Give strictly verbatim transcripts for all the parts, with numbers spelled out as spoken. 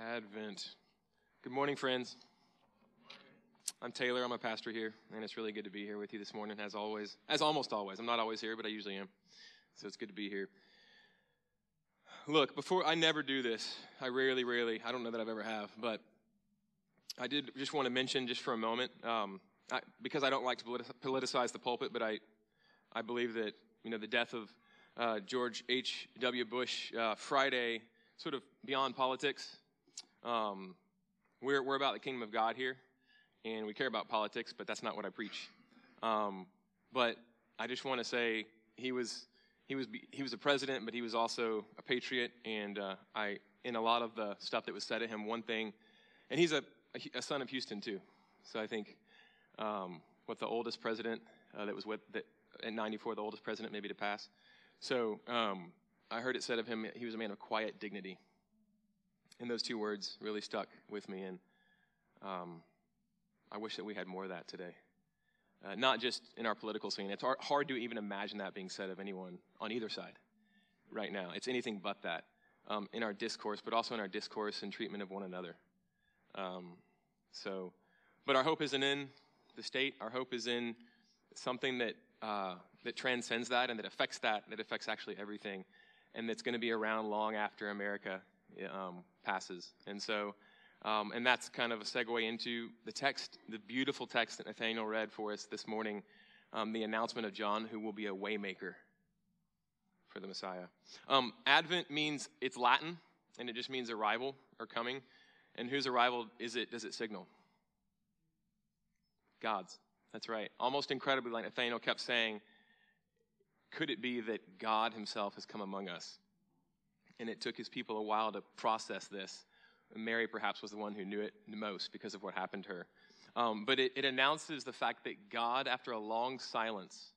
Advent. Good morning, friends. I'm Taylor. I'm a pastor here, and it's really good to be here with you this morning, as always. As almost always. I'm not always here, but I usually am, so it's good to be here. Look, before I never do this, I rarely, rarely, I don't know that I've ever have, but I did just want to mention just for a moment, um, I, because I don't like to politicize the pulpit, but I, I believe that, you know, the death of uh, George H. W. Bush uh, Friday, sort of beyond politics. Um, we're we're about the kingdom of God here, and we care about politics, but that's not what I preach. Um, but I just want to say he was he was he was a president, but he was also a patriot. And uh, I in a lot of the stuff that was said of him, one thing, and he's a a son of Houston too. So I think um, what the oldest president uh, that was with that at ninety-four, the oldest president maybe to pass. So um, I heard it said of him, he was a man of quiet dignity. And those two words really stuck with me, and um, I wish that we had more of that today. Uh, not just in our political scene. It's hard to even imagine that being said of anyone on either side right now. It's anything but that um, in our discourse, but also in our discourse and treatment of one another. Um, so, but our hope isn't in the state. Our hope is in something that uh, that transcends that and that affects that, that affects actually everything, and that's going to be around long after America Um, passes. And so, um, and that's kind of a segue into the text, the beautiful text that Nathaniel read for us this morning, um, the announcement of John, who will be a waymaker for the Messiah. Um, Advent means, it's Latin, and it just means arrival or coming. And whose arrival is it? Does it signal? God's. That's right. Almost incredibly, like Nathaniel kept saying, could it be that God himself has come among us? And it took his people a while to process this. Mary perhaps was the one who knew it the most because of what happened to her. Um, but it, it announces the fact that God, after a long silence,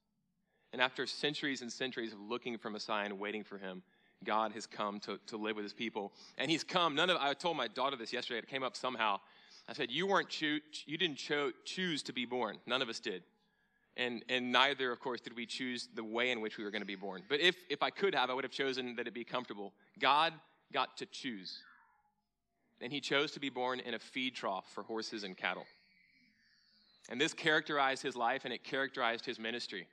and after centuries and centuries of looking for Messiah and waiting for him, God has come to, to live with his people. And he's come. None of I told my daughter this yesterday. It came up somehow. I said, you weren't cho- you didn't cho- choose to be born. None of us did. And and neither, of course, did we choose the way in which we were going to be born. But if, if I could have, I would have chosen that it be comfortable. God got to choose. And he chose to be born in a feed trough for horses and cattle. And this characterized his life, and it characterized his ministry.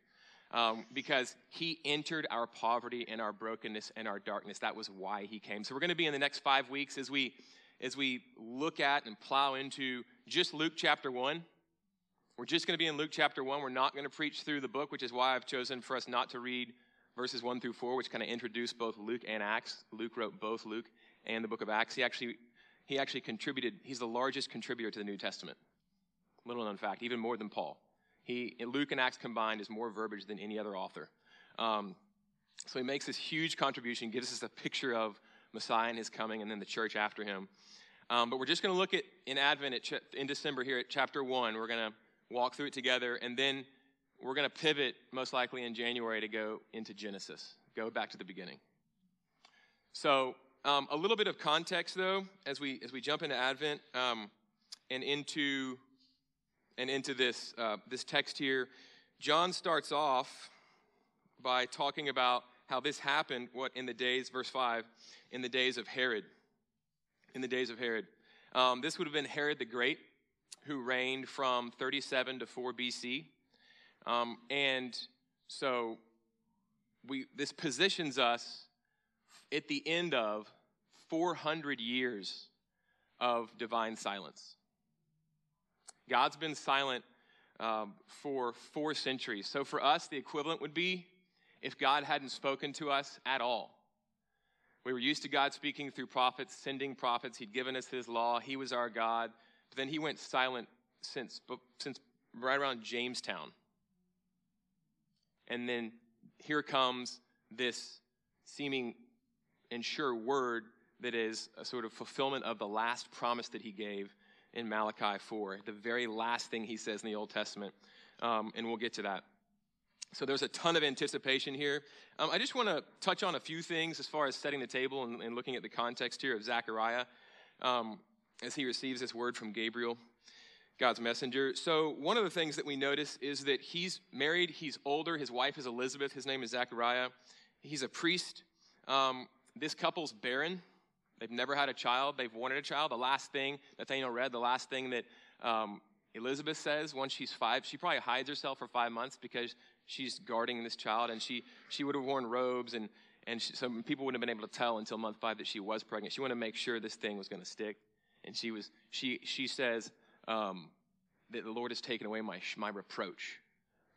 Um, because he entered our poverty and our brokenness and our darkness. That was why he came. So we're going to be in the next five weeks as we as we look at and plow into just Luke chapter one. We're just going to be in Luke chapter one. We're not going to preach through the book, which is why I've chosen for us not to read verses one through four, which kind of introduce both Luke and Acts. Luke wrote both Luke and the book of Acts. He actually he actually contributed. He's the largest contributor to the New Testament. Little known fact, even more than Paul. He Luke and Acts combined is more verbiage than any other author. Um, so he makes this huge contribution, gives us a picture of Messiah and his coming, and then the church after him. Um, but we're just going to look at, in Advent, at ch- in December here at chapter one, we're going to walk through it together, and then we're going to pivot, most likely in January, to go into Genesis, go back to the beginning. So um, a little bit of context, though, as we as we jump into Advent um, and into and into this uh, this text here. John starts off by talking about how this happened. What in the days, verse five, in the days of Herod, in the days of Herod, um, this would have been Herod the Great, who reigned from thirty-seven to four B C. Um, and so we this positions us at the end of four hundred years of divine silence. God's been silent um, for four centuries. So for us, the equivalent would be if God hadn't spoken to us at all. We were used to God speaking through prophets, sending prophets. He'd given us his law. He was our God. But then he went silent since since right around Jamestown. And then here comes this seeming and sure word that is a sort of fulfillment of the last promise that he gave in Malachi four, the very last thing he says in the Old Testament. Um, and we'll get to that. So there's a ton of anticipation here. Um, I just want to touch on a few things as far as setting the table and, and looking at the context here of Zechariah. Um as he receives this word from Gabriel, God's messenger. So one of the things that we notice is that he's married, he's older, his wife is Elizabeth, his name is Zechariah. He's a priest. Um, this couple's barren. They've never had a child. They've wanted a child. The last thing Nathaniel read, the last thing that um, Elizabeth says once she's five, she probably hides herself for five months because she's guarding this child, and she, she would have worn robes, and, and she, some people wouldn't have been able to tell until month five that she was pregnant. She wanted to make sure this thing was going to stick, and she was she she says um, that the Lord has taken away my my reproach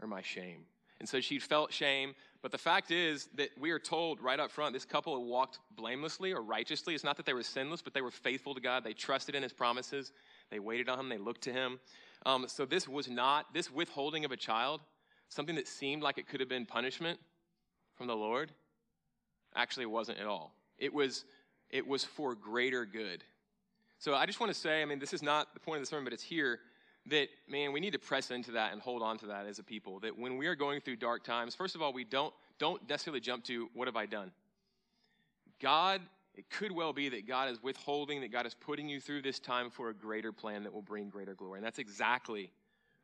or my shame. And so she felt shame, but the fact is that we are told right up front, this couple walked blamelessly or righteously. It's not that they were sinless, but they were faithful to God. They trusted in his promises. They waited on him. They looked to him. Um, so this was not, this withholding of a child, something that seemed like it could have been punishment from the Lord, actually wasn't at all. It was, it was for greater good. So I just want to say, I mean, this is not the point of the sermon, but it's here, that, man, we need to press into that and hold on to that as a people, that when we are going through dark times, first of all, we don't don't necessarily jump to, what have I done? God, it could well be that God is withholding, that God is putting you through this time for a greater plan that will bring greater glory. And that's exactly,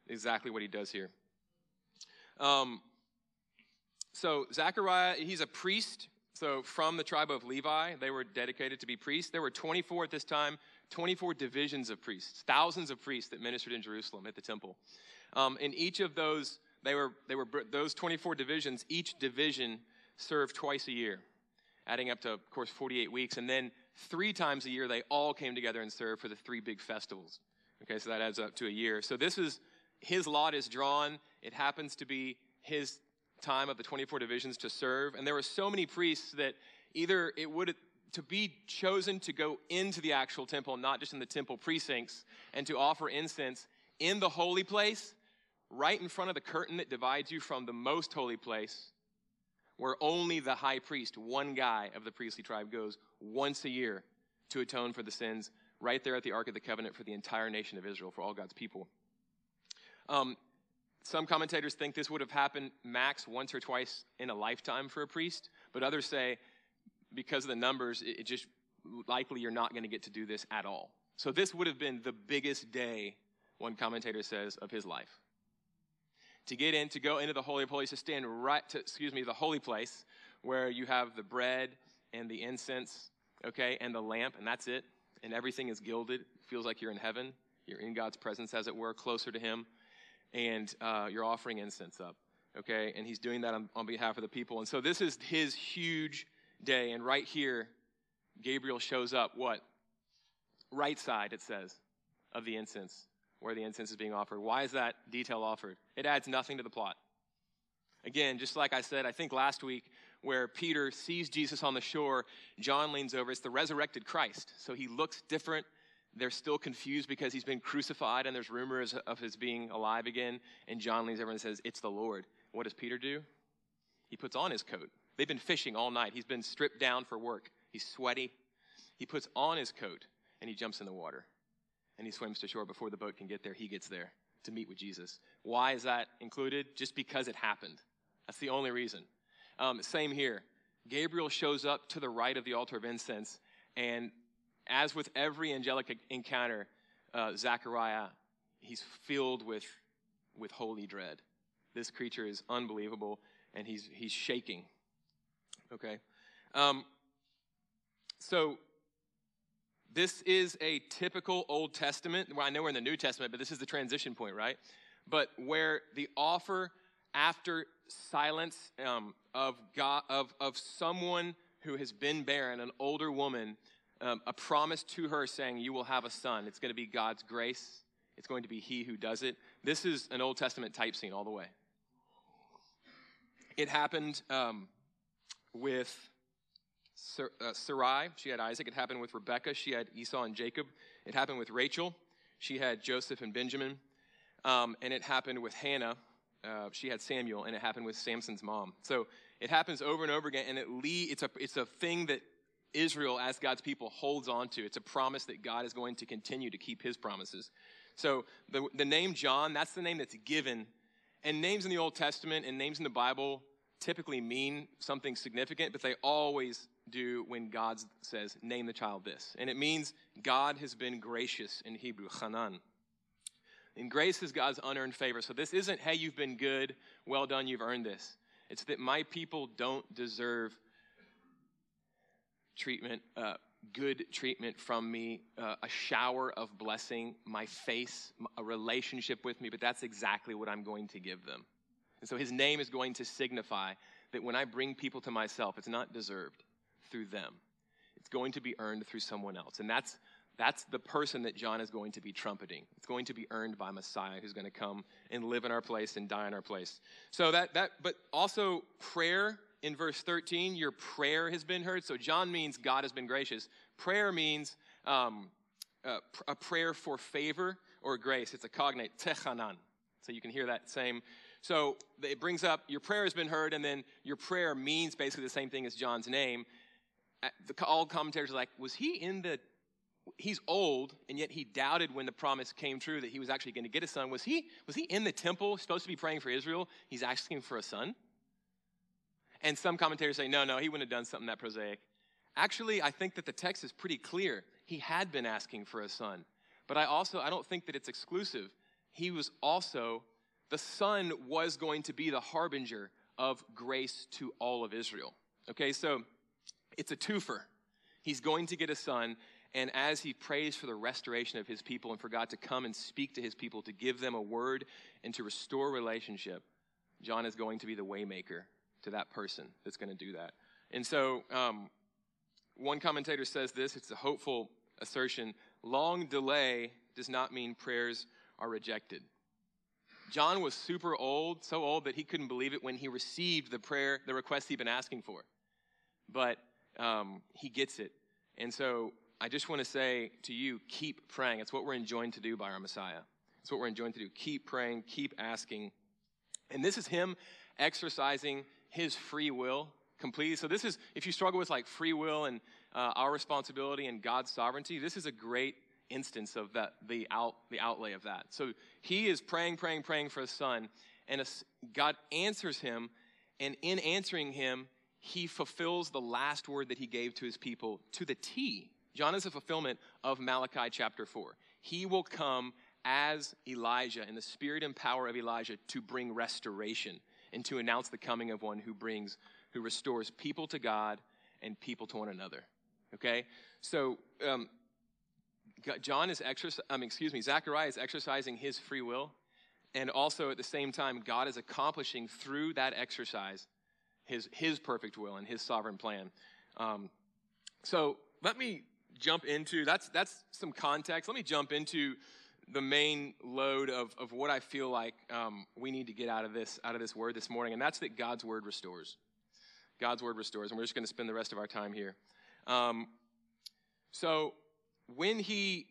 exactly what he does here. Um. So Zechariah, he's a priest, so from the tribe of Levi. They were dedicated to be priests. There were twenty-four at this time, twenty-four divisions of priests, thousands of priests that ministered in Jerusalem at the temple. Um, in each of those, they were they were those twenty-four divisions. Each division served twice a year, adding up to, of course, forty-eight weeks. And then three times a year, they all came together and served for the three big festivals. Okay, so that adds up to a year. So this is his lot is drawn. It happens to be his time of the twenty-four divisions to serve. And there were so many priests that either it would to be chosen to go into the actual temple, not just in the temple precincts, and to offer incense in the holy place, right in front of the curtain that divides you from the most holy place, where only the high priest, one guy of the priestly tribe, goes once a year to atone for the sins, right there at the Ark of the Covenant for the entire nation of Israel, for all God's people. Um, Some commentators think this would have happened max once or twice in a lifetime for a priest, but others say because of the numbers, it just likely you're not going to get to do this at all. So this would have been the biggest day, one commentator says, of his life. To get in, to go into the Holy of Holies, to stand right to, excuse me, the holy place where you have the bread and the incense, okay, and the lamp, and that's it. And everything is gilded. It feels like you're in heaven. You're in God's presence, as it were, closer to him. And uh, you're offering incense up, okay? And he's doing that on, on behalf of the people. And so this is his huge day. And right here, Gabriel shows up, what? Right side, it says, of the incense, where the incense is being offered. Why is that detail offered? It adds nothing to the plot. Again, just like I said, I think last week, where Peter sees Jesus on the shore, John leans over. It's the resurrected Christ. So he looks different. They're still confused because he's been crucified and there's rumors of his being alive again. And John leans over and says, it's the Lord. What does Peter do? He puts on his coat. They've been fishing all night. He's been stripped down for work. He's sweaty. He puts on his coat and he jumps in the water and he swims to shore. Before the boat can get there, he gets there to meet with Jesus. Why is that included? Just because it happened. That's the only reason. Um, same here. Gabriel shows up to the right of the altar of incense, and as with every angelic encounter, uh, Zechariah, he's filled with with holy dread. This creature is unbelievable, and he's he's shaking. Okay, um, so this is a typical Old Testament. Well, I know we're in the New Testament, but this is the transition point, right? But where the offer after silence um, of God, of of someone who has been barren, an older woman. Um, a promise to her saying, you will have a son. It's going to be God's grace. It's going to be he who does it. This is an Old Testament type scene all the way. It happened um, with Sar- uh, Sarai. She had Isaac. It happened with Rebekah. She had Esau and Jacob. It happened with Rachel. She had Joseph and Benjamin. Um, and it happened with Hannah. Uh, she had Samuel. And it happened with Samson's mom. So it happens over and over again. And it le- it's a it's a thing that Israel, as God's people, holds on to. It's a promise that God is going to continue to keep his promises. So the, the name John, that's the name that's given. And names in the Old Testament and names in the Bible typically mean something significant, but they always do when God says, name the child this. And it means God has been gracious in Hebrew, Hanan. And grace is God's unearned favor. So this isn't, hey, you've been good, well done, you've earned this. It's that my people don't deserve treatment, uh, good treatment from me, uh, a shower of blessing, my face, a relationship with me, but that's exactly what I'm going to give them. And so his name is going to signify that when I bring people to myself, it's not deserved through them. It's going to be earned through someone else. And that's that's the person that John is going to be trumpeting. It's going to be earned by Messiah, who's going to come and live in our place and die in our place. So that that but also prayer in verse thirteen, your prayer has been heard. So John means God has been gracious. Prayer means um, a, a prayer for favor or grace. It's a cognate, techanan. So you can hear that same. So it brings up your prayer has been heard, and then your prayer means basically the same thing as John's name. The, all commentators are like, was he in the, he's old, and yet he doubted when the promise came true that he was actually going to get a son. Was he, was he in the temple supposed to be praying for Israel? He's asking for a son? And some commentators say, no, no, he wouldn't have done something that prosaic. Actually, I think that the text is pretty clear. He had been asking for a son. But I also, I don't think that it's exclusive. He was also, the son was going to be the harbinger of grace to all of Israel. Okay, so it's a twofer. He's going to get a son, and as he prays for the restoration of his people and for God to come and speak to his people, to give them a word and to restore relationship, John is going to be the waymaker to that person that's going to do that. And so um, one commentator says this, it's a hopeful assertion, long delay does not mean prayers are rejected. John was super old, so old that he couldn't believe it when he received the prayer, the request he'd been asking for. But um, he gets it. And so I just want to say to you, keep praying. It's what we're enjoined to do by our Messiah. It's what we're enjoined to do. Keep praying, keep asking. And this is him exercising his free will completely. So this is, if you struggle with like free will and uh, our responsibility and God's sovereignty, this is a great instance of that, the out, the outlay of that. So he is praying, praying, praying for his son, and a, God answers him, and in answering him, he fulfills the last word that he gave to his people to the T. John is a fulfillment of Malachi chapter four. He will come as Elijah in the spirit and power of Elijah to bring restoration and to announce the coming of one who brings, who restores people to God and people to one another. Okay? So, um, John is exercising, um, excuse me, Zechariah is exercising his free will. And also at the same time, God is accomplishing through that exercise his his perfect will and his sovereign plan. Um, so let me jump into, that's that's some context. Let me jump into the main load of, of what I feel like um, we need to get out of this out of this word this morning. And that's that God's word restores. God's word restores. And we're just going to spend the rest of our time here. Um, so... When he,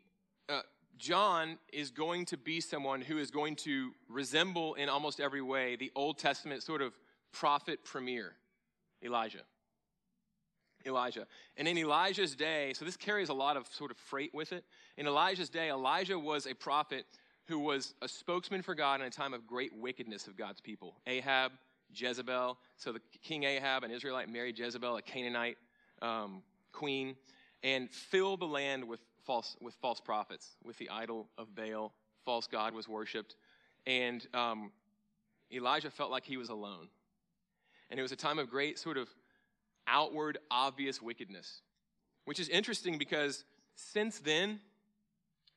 uh, John is going to be someone who is going to resemble in almost every way the Old Testament sort of prophet premier, Elijah. Elijah. And in Elijah's day, so this carries a lot of sort of freight with it. In Elijah's day, Elijah was a prophet who was a spokesman for God in a time of great wickedness of God's people. Ahab, Jezebel. So the king Ahab, an Israelite, married Jezebel, a Canaanite um, queen, and fill the land with false with false prophets, with the idol of Baal. False god was worshipped. And um, Elijah felt like he was alone. And it was a time of great sort of outward, obvious wickedness, which is interesting because since then,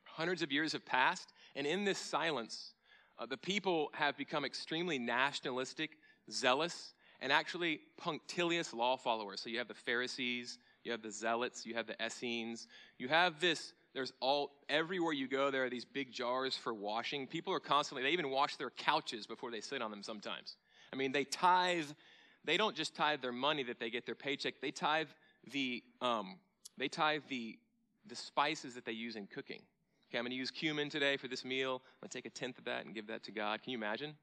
hundreds of years have passed. And in this silence, uh, the people have become extremely nationalistic, zealous, and actually punctilious law followers. So you have the Pharisees, you have the Zealots, you have the Essenes, you have this, there's all, everywhere you go, there are these big jars for washing. People are constantly, they even wash their couches before they sit on them sometimes. I mean, they tithe, they don't just tithe their money that they get their paycheck, they tithe the, um, they tithe the, the spices that they use in cooking. Okay, I'm going to use cumin today for this meal, I'm going to take a tenth of that and give that to God. Can you imagine?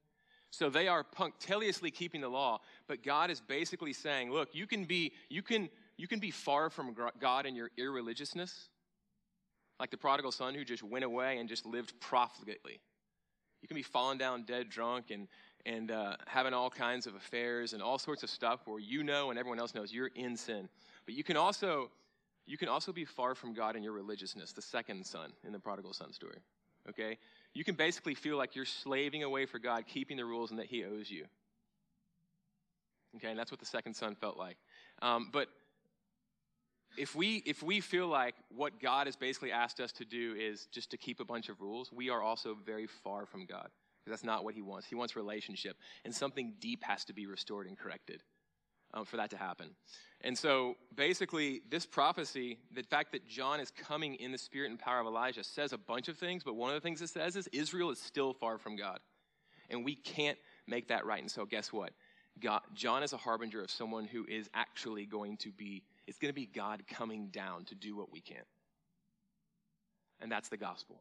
So they are punctiliously keeping the law, but God is basically saying, look, you can be, you can, You can be far from God in your irreligiousness, like the prodigal son who just went away and just lived profligately. You can be falling down dead drunk and and uh, having all kinds of affairs and all sorts of stuff where you know and everyone else knows you're in sin. But you can also you can also be far from God in your religiousness, the second son in the prodigal son story. Okay? You can basically feel like you're slaving away for God, keeping the rules and that he owes you. Okay? And that's what the second son felt like. Um, but If we if we feel like what God has basically asked us to do is just to keep a bunch of rules, we are also very far from God. Because that's not what he wants. He wants relationship. And something deep has to be restored and corrected um, for that to happen. And so basically this prophecy, the fact that John is coming in the spirit and power of Elijah, says a bunch of things. But one of the things it says is Israel is still far from God. And we can't make that right. And so guess what? God, John is a harbinger of someone who is actually going to be It's going to be God coming down to do what we can't. And that's the gospel.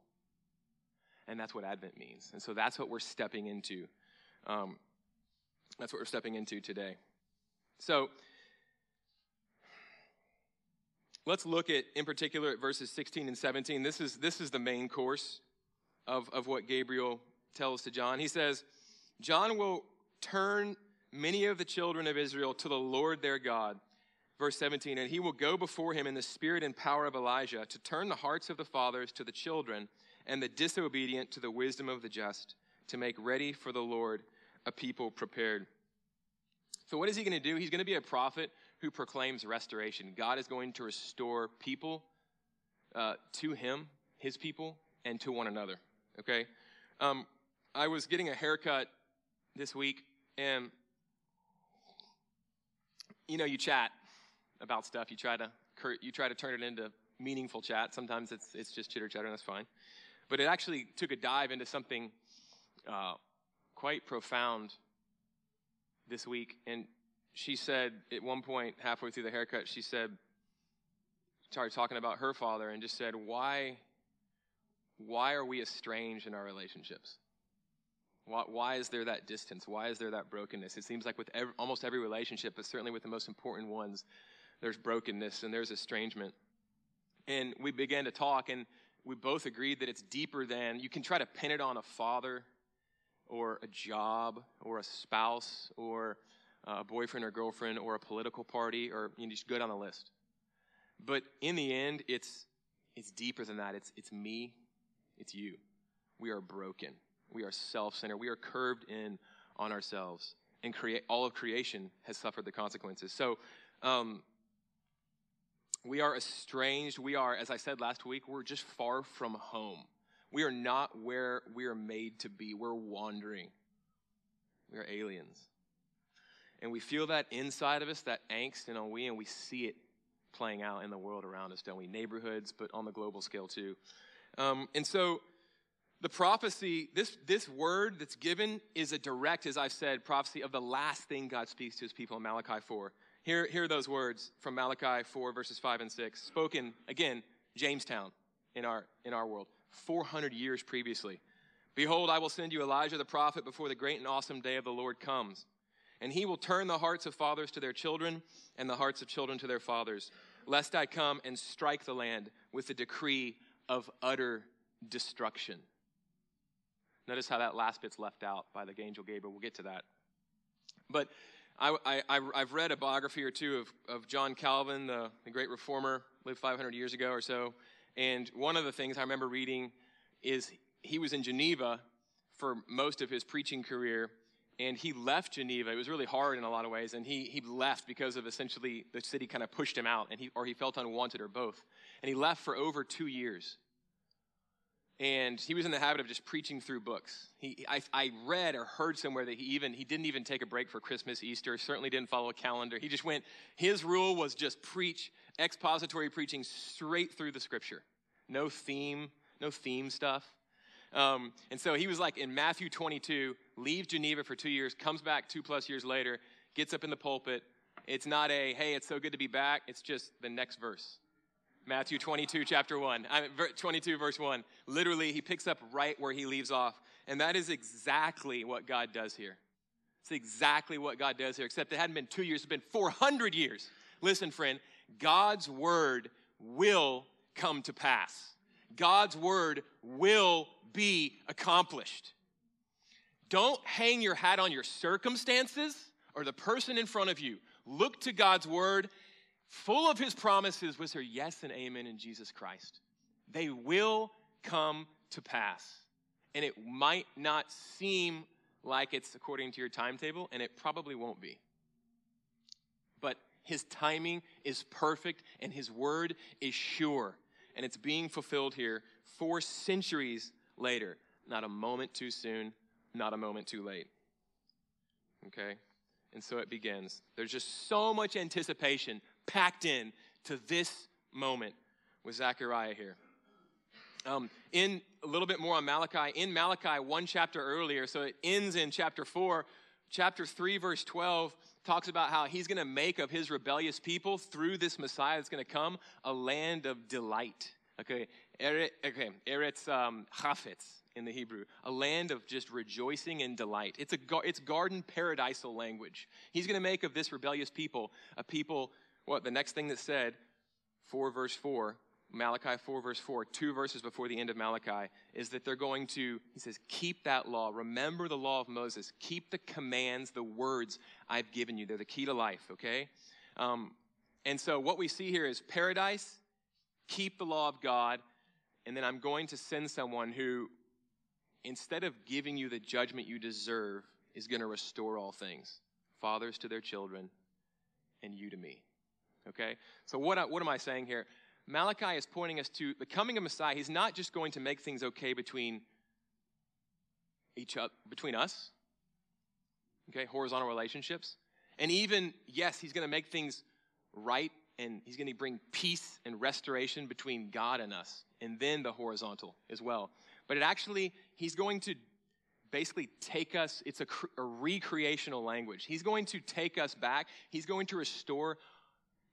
And that's what Advent means. And so that's what we're stepping into. Um, that's what we're stepping into today. So let's look at, in particular, at verses sixteen and seventeen. This is this is the main course of, of what Gabriel tells to John. He says, John will turn many of the children of Israel to the Lord their God. Verse seventeen, and he will go before him in the spirit and power of Elijah to turn the hearts of the fathers to the children and the disobedient to the wisdom of the just, to make ready for the Lord a people prepared. So what is he going to do? He's going to be a prophet who proclaims restoration. God is going to restore people uh, to him, his people, and to one another. Okay? Um, I was getting a haircut this week, and, you know, you chat about stuff. You try to you try to turn it into meaningful chat. Sometimes it's it's just chitter chatter, and that's fine. But it actually took a dive into something uh, quite profound this week. And she said at one point, halfway through the haircut, she said, started talking about her father, and just said, why why are we estranged in our relationships? Why, why is there that distance? Why is there that brokenness? It seems like with every, almost every relationship, but certainly with the most important ones, there's brokenness and there's estrangement. And we began to talk, and we both agreed that it's deeper than, you can try to pin it on a father or a job or a spouse or a boyfriend or girlfriend or a political party, or you know, just go down the list. But in the end, it's it's deeper than that. It's it's me, it's you. We are broken. We are self-centered. We are curved in on ourselves. And create all of creation has suffered the consequences. So, um... we are estranged. We are, as I said last week, we're just far from home. We are not where we are made to be. We're wandering. We are aliens. And we feel that inside of us, that angst and ennui, and we see it playing out in the world around us, don't we? Neighborhoods, but on the global scale too. Um, and so the prophecy, this this word that's given is a direct, as I've said, prophecy of the last thing God speaks to his people in Malachi four. Here, here are those words from Malachi four, verses five and six, spoken, again, Jamestown in our in our world, four hundred years previously. Behold, I will send you Elijah the prophet before the great and awesome day of the Lord comes. And he will turn the hearts of fathers to their children and the hearts of children to their fathers, lest I come and strike the land with the decree of utter destruction. Notice how that last bit's left out by the angel Gabriel. We'll get to that. But I, I, I've read a biography or two of, of John Calvin, the, the great reformer, lived five hundred years ago or so. And one of the things I remember reading is he was in Geneva for most of his preaching career, and he left Geneva. It was really hard in a lot of ways, and he, he left because of essentially the city kind of pushed him out, and he or he felt unwanted or both. And he left for over two years. And he was in the habit of just preaching through books. He, I, I read or heard somewhere that he even he didn't even take a break for Christmas, Easter. Certainly didn't follow a calendar. He just went. His rule was just preach expository preaching straight through the Scripture, no theme, no theme stuff. Um, and so he was like in Matthew twenty-two, leaves Geneva for two years, comes back two plus years later, gets up in the pulpit. It's not a hey, it's so good to be back. It's just the next verse. Matthew twenty-two, chapter one, I mean, twenty-two, verse one. Literally, he picks up right where he leaves off. And that is exactly what God does here. It's exactly what God does here, except it hadn't been two years, it's been four hundred years. Listen, friend, God's word will come to pass. God's word will be accomplished. Don't hang your hat on your circumstances or the person in front of you. Look to God's word, full of his promises, was her yes and amen in Jesus Christ. They will come to pass. And it might not seem like it's according to your timetable, and it probably won't be. But His timing is perfect, and his word is sure. And it's being fulfilled here four centuries later. Not a moment too soon, not a moment too late. Okay? And so it begins. There's just so much anticipation packed in to this moment with Zechariah here. Um, in a little bit more on Malachi, in Malachi one chapter earlier, so it ends in chapter four, chapter three, verse twelve, talks about how he's going to make of his rebellious people through this Messiah that's going to come a land of delight. Okay, okay, Eretz um, Chafetz in the Hebrew, a land of just rejoicing and delight. It's a it's garden paradisal language. He's going to make of this rebellious people a people. What the next thing that said, four verse four, Malachi four verse four, two verses before the end of Malachi, is that they're going to, he says, keep that law. Remember the law of Moses. Keep the commands, the words I've given you. They're the key to life, okay? Um, and so what we see here is paradise, keep the law of God, and then I'm going to send someone who, instead of giving you the judgment you deserve, is going to restore all things. Fathers to their children, and you to me, okay? So what, I, what am I saying here? Malachi is pointing us to the coming of Messiah. He's not just going to make things okay between each other, between us, okay, horizontal relationships. And even, yes, he's going to make things right, and he's going to bring peace and restoration between God and us, and then the horizontal as well. But it actually, he's going to basically take us, it's a, a recreational language. He's going to take us back. He's going to restore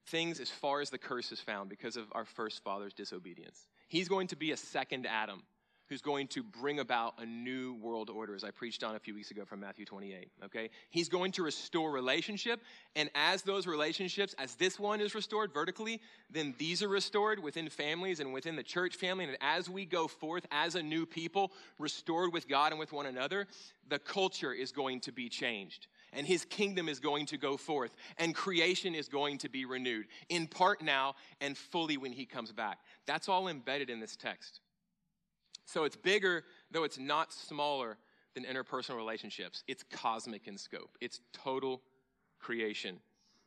things as far as the curse is found because of our first father's disobedience. He's going to be a second Adam who's going to bring about a new world order, as I preached on a few weeks ago from Matthew twenty-eight, okay? He's going to restore relationship, and as those relationships, as this one is restored vertically, then these are restored within families and within the church family, and as we go forth as a new people, restored with God and with one another, the culture is going to be changed. And his kingdom is going to go forth, and creation is going to be renewed, in part now and fully when he comes back. That's all embedded in this text. So it's bigger, though it's not smaller than interpersonal relationships. It's cosmic in scope. It's total creation.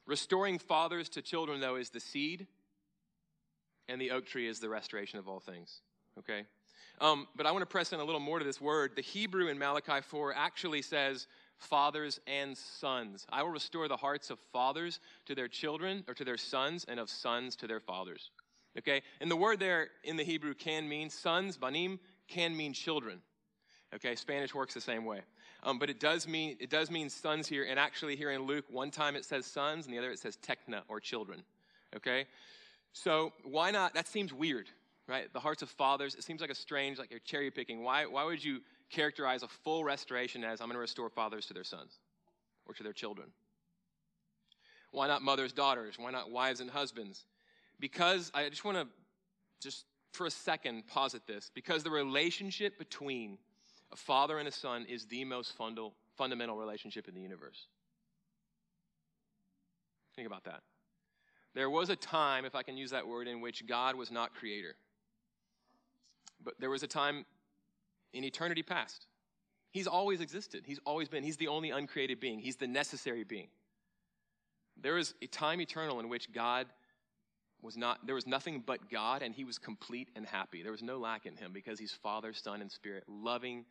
Restoring fathers to children, though, is the seed, and the oak tree is the restoration of all things, okay? Um, but I want to press in a little more to this word. The Hebrew in Malachi four actually says, fathers and sons. I will restore the hearts of fathers to their children, or to their sons, and of sons to their fathers. Okay? And the word there in the Hebrew can mean sons, banim, can mean children. Okay? Spanish works the same way. Um, but it does mean it does mean sons here, and actually here in Luke, one time it says sons, and the other it says tekna, or children. Okay? So why not? That seems weird, right? The hearts of fathers, it seems like a strange, like you're cherry picking. Why, why would you characterize a full restoration as I'm going to restore fathers to their sons or to their children? Why not mothers, daughters? Why not wives and husbands? Because I just want to just for a second posit this, because the relationship between a father and a son is the most fundal, fundamental relationship in the universe. Think about that. There was a time, if I can use that word, in which God was not creator. But there was a time in eternity past. He's always existed. He's always been. He's the only uncreated being. He's the necessary being. There is a time eternal in which God was not, there was nothing but God, and he was complete and happy. There was no lack in him because he's Father, Son, and Spirit, loving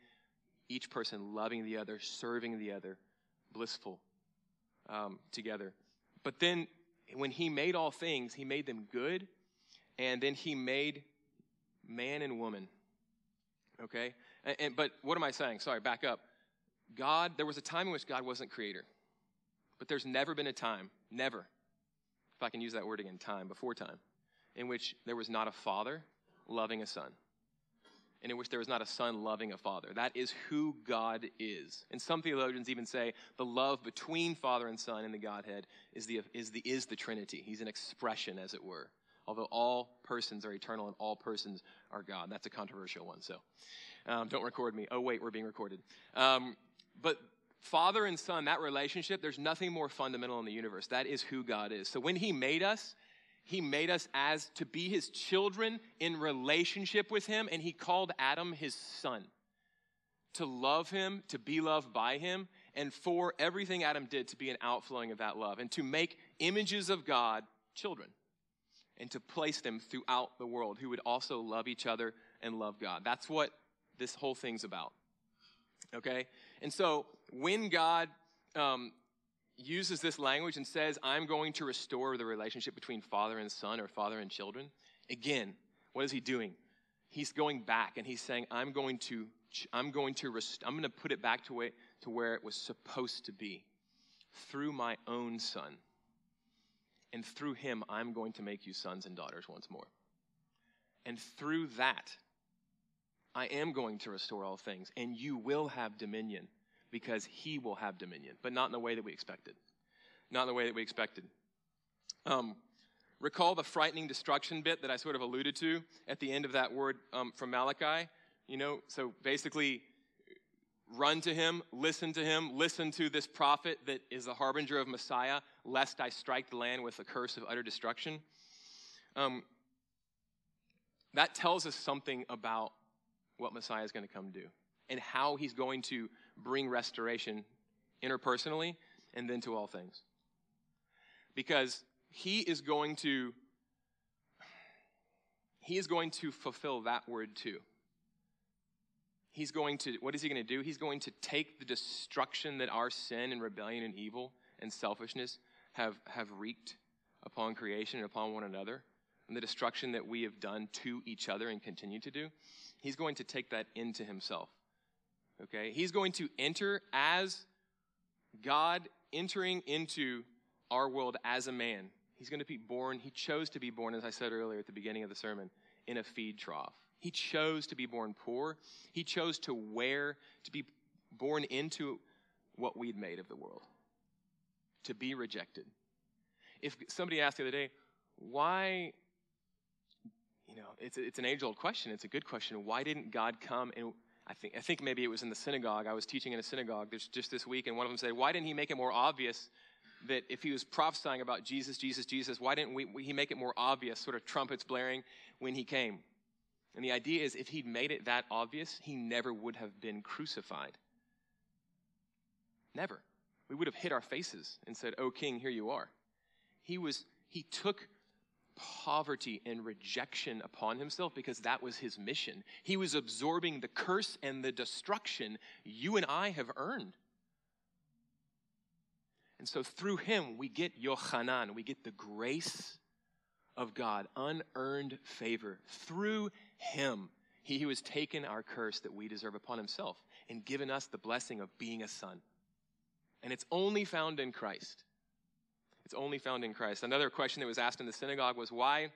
each person, loving the other, serving the other, blissful um, together. But then when he made all things, he made them good, and then he made man and woman. Okay? And, and, but what am I saying? Sorry, back up. God, there was a time in which God wasn't creator. But there's never been a time, never, if I can use that word again, time, before time, in which there was not a father loving a son. And in which there was not a son loving a father. That is who God is. And some theologians even say the love between father and son in the Godhead is the is the, is the Trinity. He's an expression, as it were. Although all persons are eternal and all persons are God. That's a controversial one, so um, don't record me. Oh, wait, we're being recorded. Um, but father and son, that relationship, there's nothing more fundamental in the universe. That is who God is. So when he made us, he made us as to be his children in relationship with him, and he called Adam his son, to love him, to be loved by him, and for everything Adam did to be an outflowing of that love and to make images of God children and to place them throughout the world who would also love each other and love God. That's what this whole thing's about, okay? And so when God um, uses this language and says, I'm going to restore the relationship between father and son or father and children, again, what is he doing? He's going back and he's saying, I'm going to, I'm going to, rest- I'm going to put it back to, way, to where it was supposed to be through my own son. And through him, I'm going to make you sons and daughters once more. And through that, I am going to restore all things, and you will have dominion because he will have dominion, but not in the way that we expected. Not in the way that we expected. Um, recall the frightening destruction bit that I sort of alluded to at the end of that word um, from Malachi. You know, so basically, run to him, listen to him, listen to this prophet that is the harbinger of Messiah, lest I strike the land with the curse of utter destruction. Um, that tells us something about what Messiah is going to come do and how he's going to bring restoration interpersonally and then to all things. Because he is going to, he is going to fulfill that word too. He's going to, what is he going to do? He's going to take the destruction that our sin and rebellion and evil and selfishness have, have wreaked upon creation and upon one another, and the destruction that we have done to each other and continue to do. He's going to take that into himself, okay? He's going to enter as God entering into our world as a man. He's going to be born, he chose to be born, as I said earlier at the beginning of the sermon, in a feed trough. He chose to be born poor. He chose to wear, to be born into what we'd made of the world, to be rejected. If somebody asked the other day, why, you know, it's it's an age-old question. It's a good question. Why didn't God come? And I think I think maybe it was in the synagogue. I was teaching in a synagogue just this week, and one of them said, why didn't he make it more obvious that if he was prophesying about Jesus, Jesus, Jesus, why didn't we, he make it more obvious, sort of trumpets blaring, when he came? And the idea is if he'd made it that obvious, he never would have been crucified. Never. We would have hit our faces and said, "O King, here you are." He was, he took poverty and rejection upon himself because that was his mission. He was absorbing the curse and the destruction you and I have earned. And so through him, we get Yochanan, we get the grace of God, unearned favor. Through him, he who has taken our curse that we deserve upon himself and given us the blessing of being a son. And it's only found in Christ. It's only found in Christ. Another question that was asked in the synagogue was why,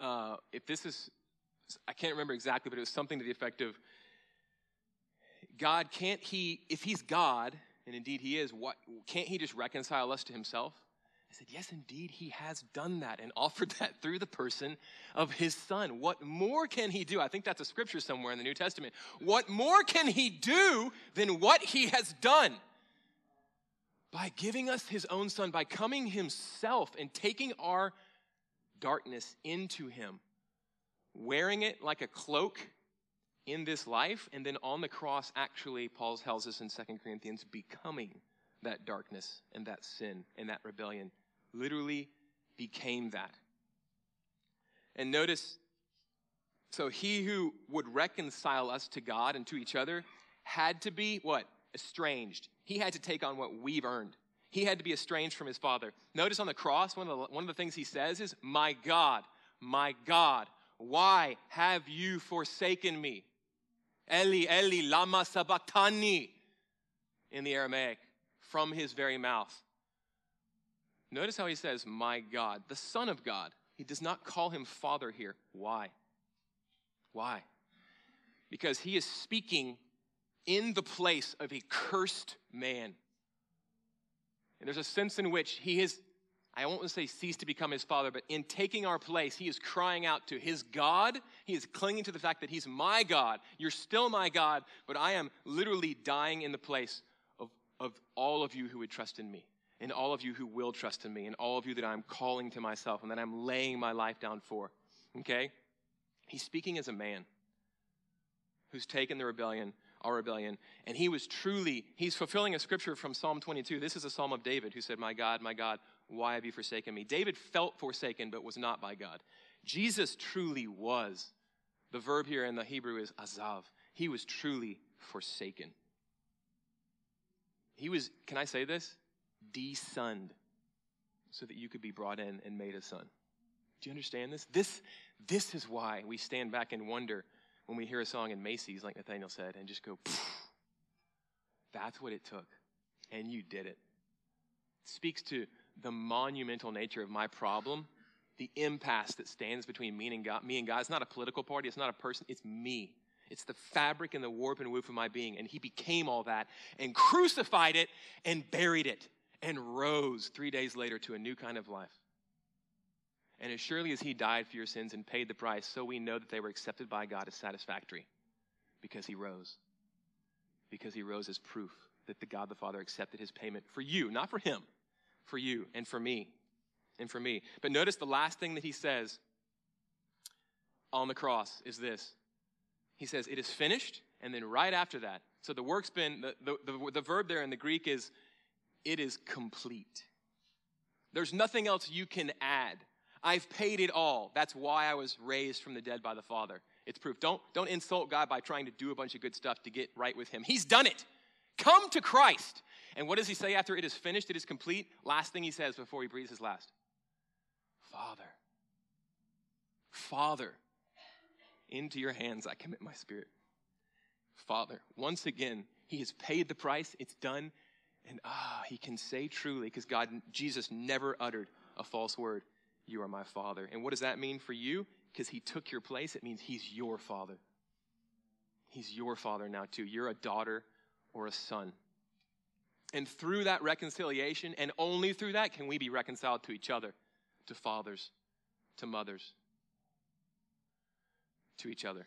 uh, if this is, I can't remember exactly, but it was something to the effect of, God, can't he, if he's God, and indeed he is, what, can't he just reconcile us to himself? I said, yes, indeed, he has done that and offered that through the person of his son. What more can he do? I think that's a scripture somewhere in the New Testament. What more can he do than what he has done? By giving us his own son, by coming himself and taking our darkness into him, wearing it like a cloak in this life, and then on the cross, actually, Paul tells us in Second Corinthians, becoming that darkness and that sin and that rebellion, literally became that. And notice, so he who would reconcile us to God and to each other had to be, what? Estranged. He had to take on what we've earned. He had to be estranged from his father. Notice on the cross, one of the, one of the things he says is, my God, my God, why have you forsaken me? Eli, Eli, lama sabachthani, in the Aramaic. From his very mouth. Notice how he says, my God, the Son of God. He does not call him Father here. Why? Why? Because he is speaking in the place of a cursed man. And there's a sense in which he is, I won't say ceased to become his father, but in taking our place, he is crying out to his God. He is clinging to the fact that he's my God. You're still my God, but I am literally dying in the place of all of you who would trust in me, and all of you who will trust in me, and all of you that I'm calling to myself, and that I'm laying my life down for, okay? He's speaking as a man who's taken the rebellion, our rebellion. And he was truly, he's fulfilling a scripture from Psalm twenty-two. This is a psalm of David who said, "My God, my God, why have you forsaken me?" David felt forsaken, but was not by God. Jesus truly was. The verb here in the Hebrew is azav. He was truly forsaken. He was, can I say this? De-sunned, so that you could be brought in and made a son. Do you understand this? This this is why we stand back and wonder when we hear a song in Macy's, like Nathaniel said, and just go, pfft. That's what it took, and you did it. It speaks to the monumental nature of my problem, the impasse that stands between me and God. Me and God. It's not a political party. It's not a person. It's me. It's the fabric and the warp and woof of my being, and he became all that and crucified it and buried it and rose three days later to a new kind of life. And as surely as he died for your sins and paid the price, so we know that they were accepted by God as satisfactory because he rose. Because he rose as proof that the God the Father accepted his payment for you, not for him, for you and for me and for me. But notice the last thing that he says on the cross is this. He says, "It is finished," and then right after that. So the work's been, the, the, the, the verb there in the Greek is, "It is complete." There's nothing else you can add. I've paid it all. That's why I was raised from the dead by the Father. It's proof. Don't, don't insult God by trying to do a bunch of good stuff to get right with him. He's done it. Come to Christ. And what does he say after it is finished, it is complete? Last thing he says before he breathes his last. Father, Father, into your hands I commit my spirit. Father, once again, he has paid the price. It's done. And ah, he can say truly, because God, Jesus never uttered a false word. "You are my Father." And what does that mean for you? Because he took your place. It means he's your Father. He's your Father now too. You're a daughter or a son. And through that reconciliation, and only through that, can we be reconciled to each other, to fathers, to mothers, to each other.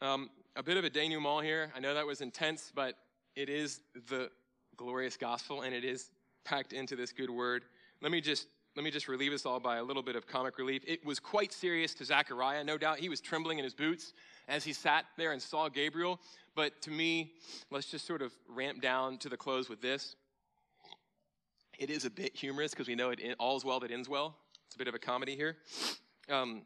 Um, a bit of a denouement here. I know that was intense, but it is the glorious gospel, and it is packed into this good word. Let me just let me just relieve us all by a little bit of comic relief. It was quite serious to Zechariah, no doubt. He was trembling in his boots as he sat there and saw Gabriel. But to me, let's just sort of ramp down to the close with this. It is a bit humorous because we know it all's well that ends well. It's a bit of a comedy here. Um,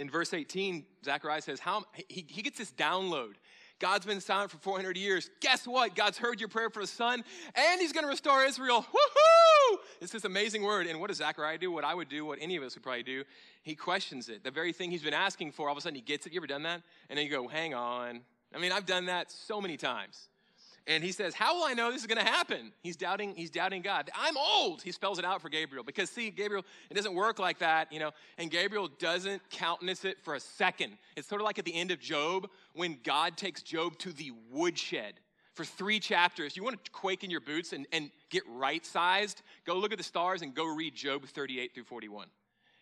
in verse eighteen, Zechariah says, "How he, he gets this download. God's been silent for four hundred years. Guess what? God's heard your prayer for a son, and he's going to restore Israel. Woohoo!" It's this amazing word. And what does Zechariah do? What I would do, what any of us would probably do. He questions it. The very thing he's been asking for, all of a sudden he gets it. You ever done that? And then you go, hang on. I mean, I've done that so many times. And he says, "How will I know this is going to happen?" He's doubting, he's doubting God. "I'm old." He spells it out for Gabriel. Because see, Gabriel, it doesn't work like that, you know. And Gabriel doesn't countenance it for a second. It's sort of like at the end of Job when God takes Job to the woodshed for three chapters. You want to quake in your boots and, and get right-sized? Go look at the stars and go read Job thirty-eight through forty-one.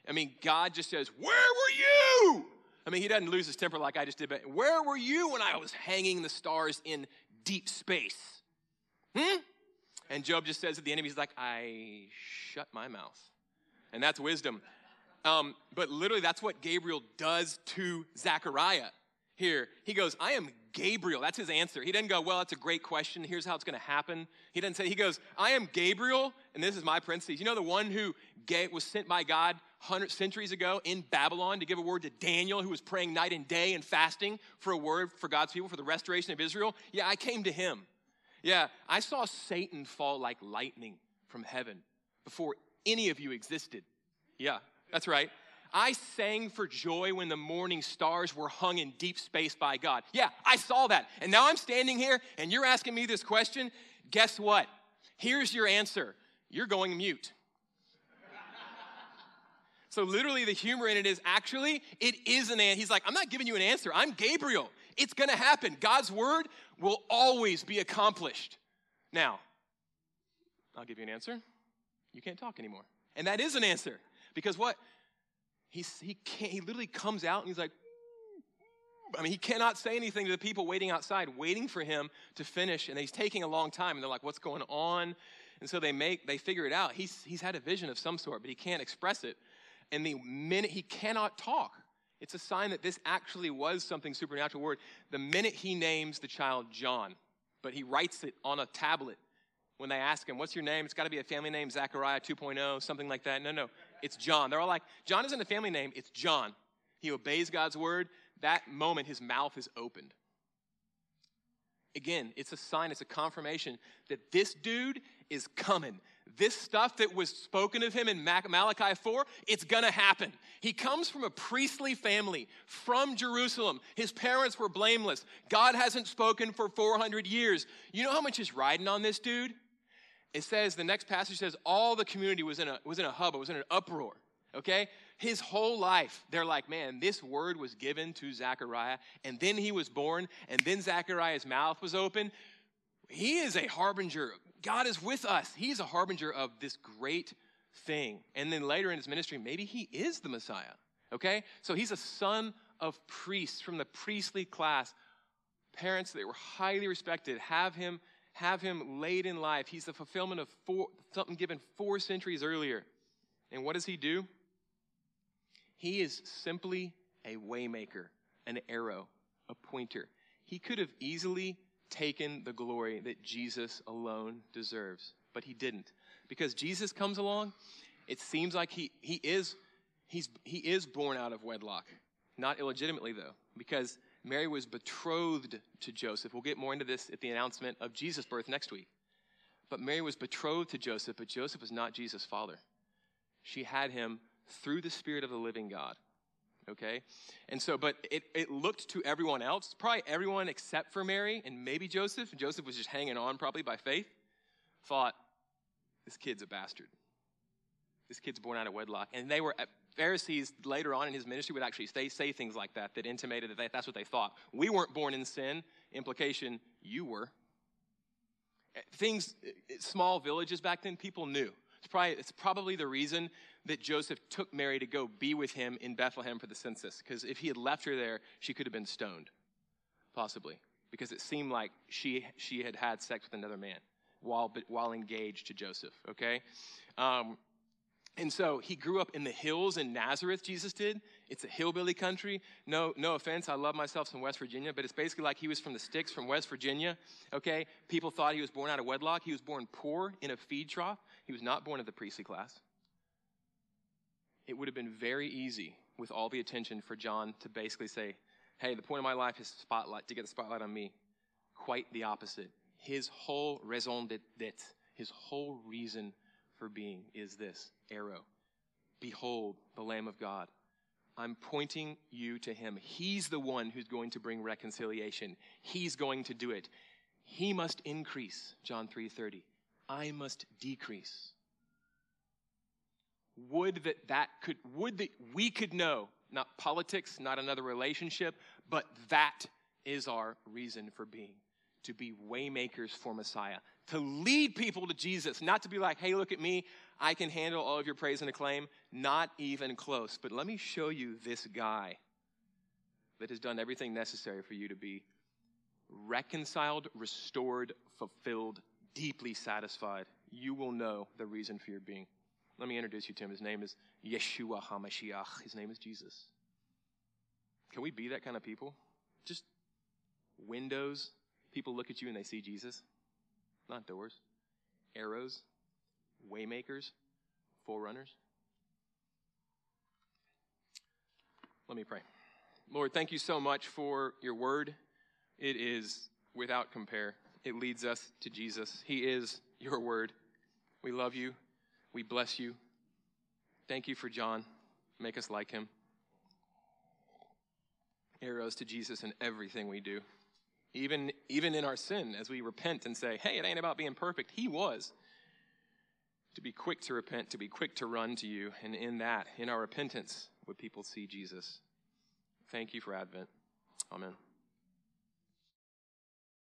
I mean, God just says, "Where were you?" I mean, he doesn't lose his temper like I just did, but "Where were you when I was hanging the stars in deep space? Hmm?" And Job just says to the enemy, he's like, "I shut my mouth." And that's wisdom. Um, but literally, that's what Gabriel does to Zechariah here. He goes, "I am Gabriel." That's his answer. He doesn't go, "Well, that's a great question. Here's how it's going to happen." He doesn't say, he goes, "I am Gabriel," and this is my parentheses. You know, the one who was sent by God centuries ago in Babylon to give a word to Daniel, who was praying night and day and fasting for a word for God's people, for the restoration of Israel. "Yeah, I came to him. Yeah, I saw Satan fall like lightning from heaven before any of you existed. Yeah, that's right. I sang for joy when the morning stars were hung in deep space by God. Yeah, I saw that. And now I'm standing here and you're asking me this question. Guess what? Here's your answer. You're going mute." So literally the humor in it is actually, it is an answer. He's like, "I'm not giving you an answer. I'm Gabriel. It's going to happen. God's word will always be accomplished. Now, I'll give you an answer. You can't talk anymore." And that is an answer. Because what? He, he, can't, he literally comes out and he's like, I mean, he cannot say anything to the people waiting outside, waiting for him to finish. And he's taking a long time. And they're like, "What's going on?" And so they make, they figure it out. He's, he's had a vision of some sort, but he can't express it. And the minute he cannot talk, It's a sign that this actually was something supernatural. Word, the minute he names the child John, but he writes it on a tablet. When they ask him, what's your name? It's got to be a family name, Zechariah two point oh, something like that. No, no, it's John. They're all like, John isn't a family name, it's John. He obeys God's word. That moment, his mouth is opened. Again, it's a sign, it's a confirmation that this dude is coming. This stuff that was spoken of him in Malachi four, it's gonna happen. He comes from a priestly family from Jerusalem. His parents were blameless. God hasn't spoken for four hundred years. You know how much is riding on this dude? It says, the next passage says, all the community was in a, was in a hubbub, was in an uproar, okay? His whole life, they're like, man, this word was given to Zechariah, and then he was born, and then Zechariah's mouth was open. He is a harbinger. God is with us. He's a harbinger of this great thing. And then later in his ministry, maybe he is the Messiah, okay? So he's a son of priests from the priestly class. Parents that were highly respected have him have him late in life. He's the fulfillment of four, something given four centuries earlier. And what does he do? He is simply a waymaker, an arrow, a pointer. He could have easily taken the glory that Jesus alone deserves, but he didn't. Because Jesus comes along, it seems like he he is he's he is born out of wedlock. Not illegitimately though, because Mary was betrothed to Joseph. We'll get more into this at the announcement of Jesus' birth next week. But Mary was betrothed to Joseph, but Joseph was not Jesus' father. She had him through the Spirit of the living God, okay? And so, but it, it looked to everyone else, probably everyone except for Mary and maybe Joseph, and Joseph was just hanging on probably by faith, thought, this kid's a bastard. This kid's born out of wedlock. And they were, Pharisees later on in his ministry would actually say, say things like that, that intimated that they, that's what they thought. We weren't born in sin. Implication, you were. Things, small villages back then, people knew. It's probably, it's probably the reason that Joseph took Mary to go be with him in Bethlehem for the census, because if he had left her there, she could have been stoned, possibly, because it seemed like she she had had sex with another man while while engaged to Joseph, okay? Um, and so he grew up in the hills in Nazareth, Jesus did. It's a hillbilly country. No, no offense, I love myself some West Virginia, but it's basically like he was from the sticks from West Virginia, okay? People thought he was born out of wedlock. He was born poor in a feed trough. He was not born of the priestly class. It would have been very easy with all the attention for John to basically say, hey, the point of my life is spotlight, to get the spotlight on me. Quite the opposite. His whole raison d'etre, his whole reason for being is this arrow. Behold, the Lamb of God. I'm pointing you to him. He's the one who's going to bring reconciliation. He's going to do it. He must increase, John three thirty. I must decrease. Would that that could, would that we could know, not politics, not another relationship, but that is our reason for being, to be waymakers for Messiah, to lead people to Jesus, not to be like, hey, look at me, I can handle all of your praise and acclaim, not even close. But let me show you this guy that has done everything necessary for you to be reconciled, restored, fulfilled, deeply satisfied. You will know the reason for your being. Let me introduce you to him. His name is Yeshua HaMashiach. His name is Jesus. Can we be that kind of people? Just windows. People look at you and they see Jesus. Not doors. Arrows. Waymakers. Forerunners. Let me pray. Lord, thank you so much for your word. It is without compare. It leads us to Jesus. He is your word. We love you. We bless you. Thank you for John. Make us like him. Arrows to Jesus in everything we do. Even, even in our sin, as we repent and say, hey, it ain't about being perfect. He was. To be quick to repent, to be quick to run to you. And in that, in our repentance, would people see Jesus. Thank you for Advent. Amen.